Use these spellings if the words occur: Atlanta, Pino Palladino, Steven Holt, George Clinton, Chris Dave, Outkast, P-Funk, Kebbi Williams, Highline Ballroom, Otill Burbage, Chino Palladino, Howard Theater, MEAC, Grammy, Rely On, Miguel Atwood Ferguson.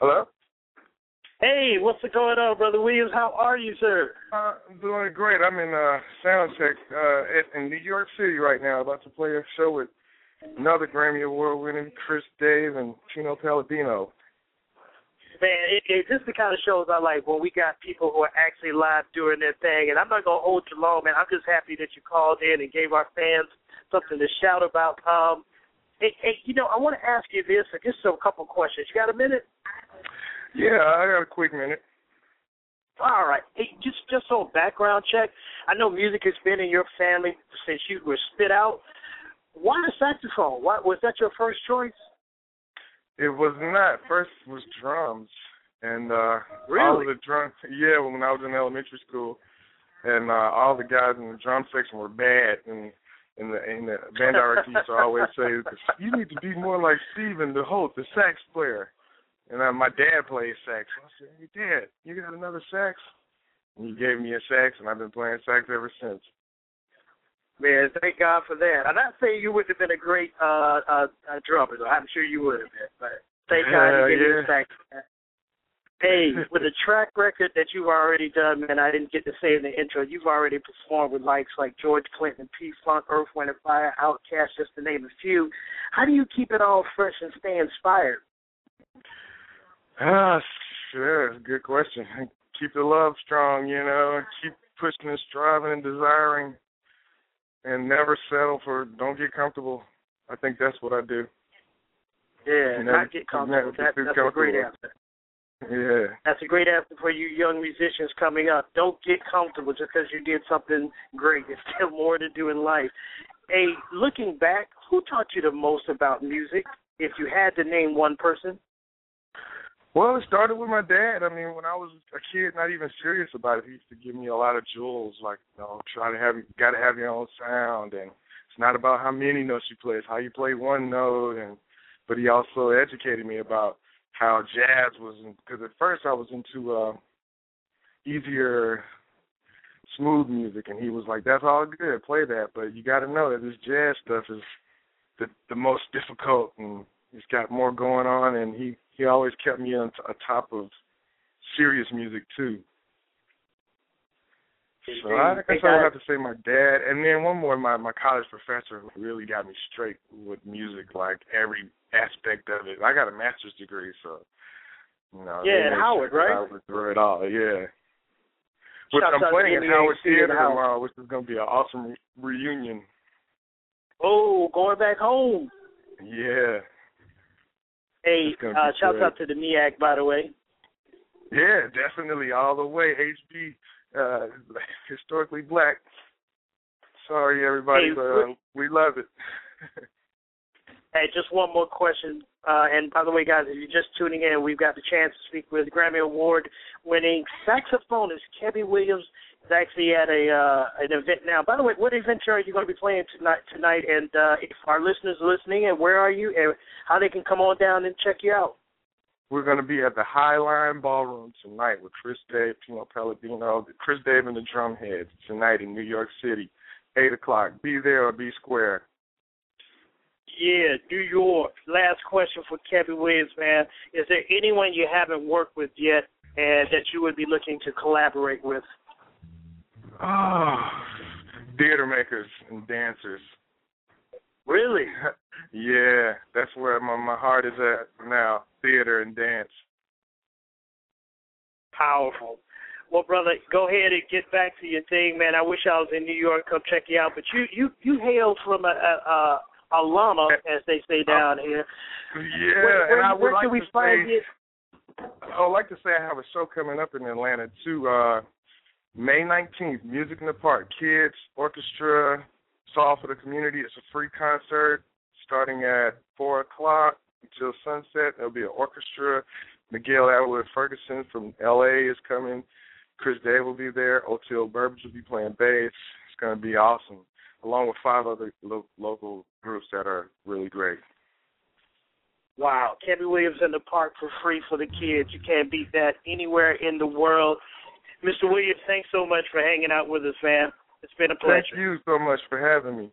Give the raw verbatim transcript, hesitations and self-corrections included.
Hello? Hey, what's going on, Brother Williams? How are you, sir? Uh, I'm doing great. I'm in uh, soundcheck uh, in New York City right now, about to play a show with another Grammy Award-winning Chris Dave and Chino Palladino. Man, it, it, this is the kind of shows I like when we got people who are actually live doing their thing. And I'm not going to hold you long, man. I'm just happy that you called in and gave our fans something to shout about. Um, hey, hey, you know, I want to ask you this, just a couple questions. You got a minute? Yeah, I got a quick minute. All right. Hey, just just on background check, I know music has been in your family since you were spit out. Why the saxophone? Why, was that your first choice? It was not. First was drums. And uh, really? All of the drum, yeah, when I was in elementary school, and uh, all the guys in the drum section were bad, and and the, and the band director used to always say, "You need to be more like Steven Holt, the sax player." And uh, my dad plays sax. I said, "Hey, Dad, you got another sax?" And he gave me a sax, and I've been playing sax ever since. Man, thank God for that. I'm not saying you wouldn't have been a great uh, uh, drummer, though. I'm sure you would have been. But thank God you gave me a sax. Hey, with the track record that you've already done, man, I didn't get to say in the intro, you've already performed with likes like George Clinton, P-Funk, Earth, Wind and Fire, Outkast, just to name a few. How do you keep it all fresh and stay inspired? Ah, sure. Good question. Keep the love strong, you know, keep pushing and striving and desiring, and never settle for don't get comfortable. I think that's what I do. Yeah, you know, not get comfortable. That, that's comfortable. A great answer. Yeah. That's a great answer for you young musicians coming up. Don't get comfortable just because you did something great. There's still more to do in life. Hey, looking back, who taught you the most about music, if you had to name one person? Well, it started with my dad. I mean, when I was a kid, not even serious about it, he used to give me a lot of jewels, like, you know, try to have, got to have your own sound, and it's not about how many notes you play, it's how you play one note. And but he also educated me about how jazz was, because at first I was into uh, easier, smooth music, and he was like, "That's all good, play that, but you got to know that this jazz stuff is the, the most difficult, and it's got more going on," and he. He always kept me on, t- on top of serious music, too. So I guess I would have to say my dad. And then one more, my, my college professor really got me straight with music, like every aspect of it. I got a master's degree, so, you know. Yeah, at Howard, right? I was through it all, yeah. Which I'm playing at Howard Theater tomorrow, which is going to be an awesome re- reunion. Oh, going back home. Yeah. Hey, uh, shout out to the M E A C, by the way. Yeah, definitely, all the way. H B, uh, historically black. Sorry, everybody, hey, but uh, we love it. Hey, just one more question. Uh, and, by the way, guys, if you're just tuning in, we've got the chance to speak with Grammy Award-winning saxophonist Kebbi Williams. He's actually at a uh, an event now. By the way, what event are you going to be playing tonight? Tonight, and uh, if our listeners are listening, and where are you, and how they can come on down and check you out? We're going to be at the Highline Ballroom tonight with Chris Dave, Pino Palladino, Chris Dave and the Drumheads tonight in New York City, eight o'clock. Be there or be square. Yeah, New York. Last question for Kebbi Williams, man. Is there anyone you haven't worked with yet and that you would be looking to collaborate with? Oh, theater makers and dancers. Really? Yeah, that's where my, my heart is at now, theater and dance. Powerful. Well, brother, go ahead and get back to your thing, man. I wish I was in New York. Come check you out. But you, you, you hail from a, a, a alumna, as they say down uh, here. Yeah. Where, where, and I where would can like we find say, it? I would like to say I have a show coming up in Atlanta, too, uh, May nineteenth, Music in the Park, Kids, Orchestra, Song for the Community. It's a free concert starting at four o'clock until sunset. There'll be an orchestra. Miguel Atwood Ferguson from L A is coming. Chris Dave will be there. Otill Burbage will be playing bass. It's going to be awesome, along with five other lo- local groups that are really great. Wow. Kebbi Williams in the Park for free for the kids. You can't beat that anywhere in the world. Mister Williams, thanks so much for hanging out with us, man. It's been a pleasure. Thank you so much for having me.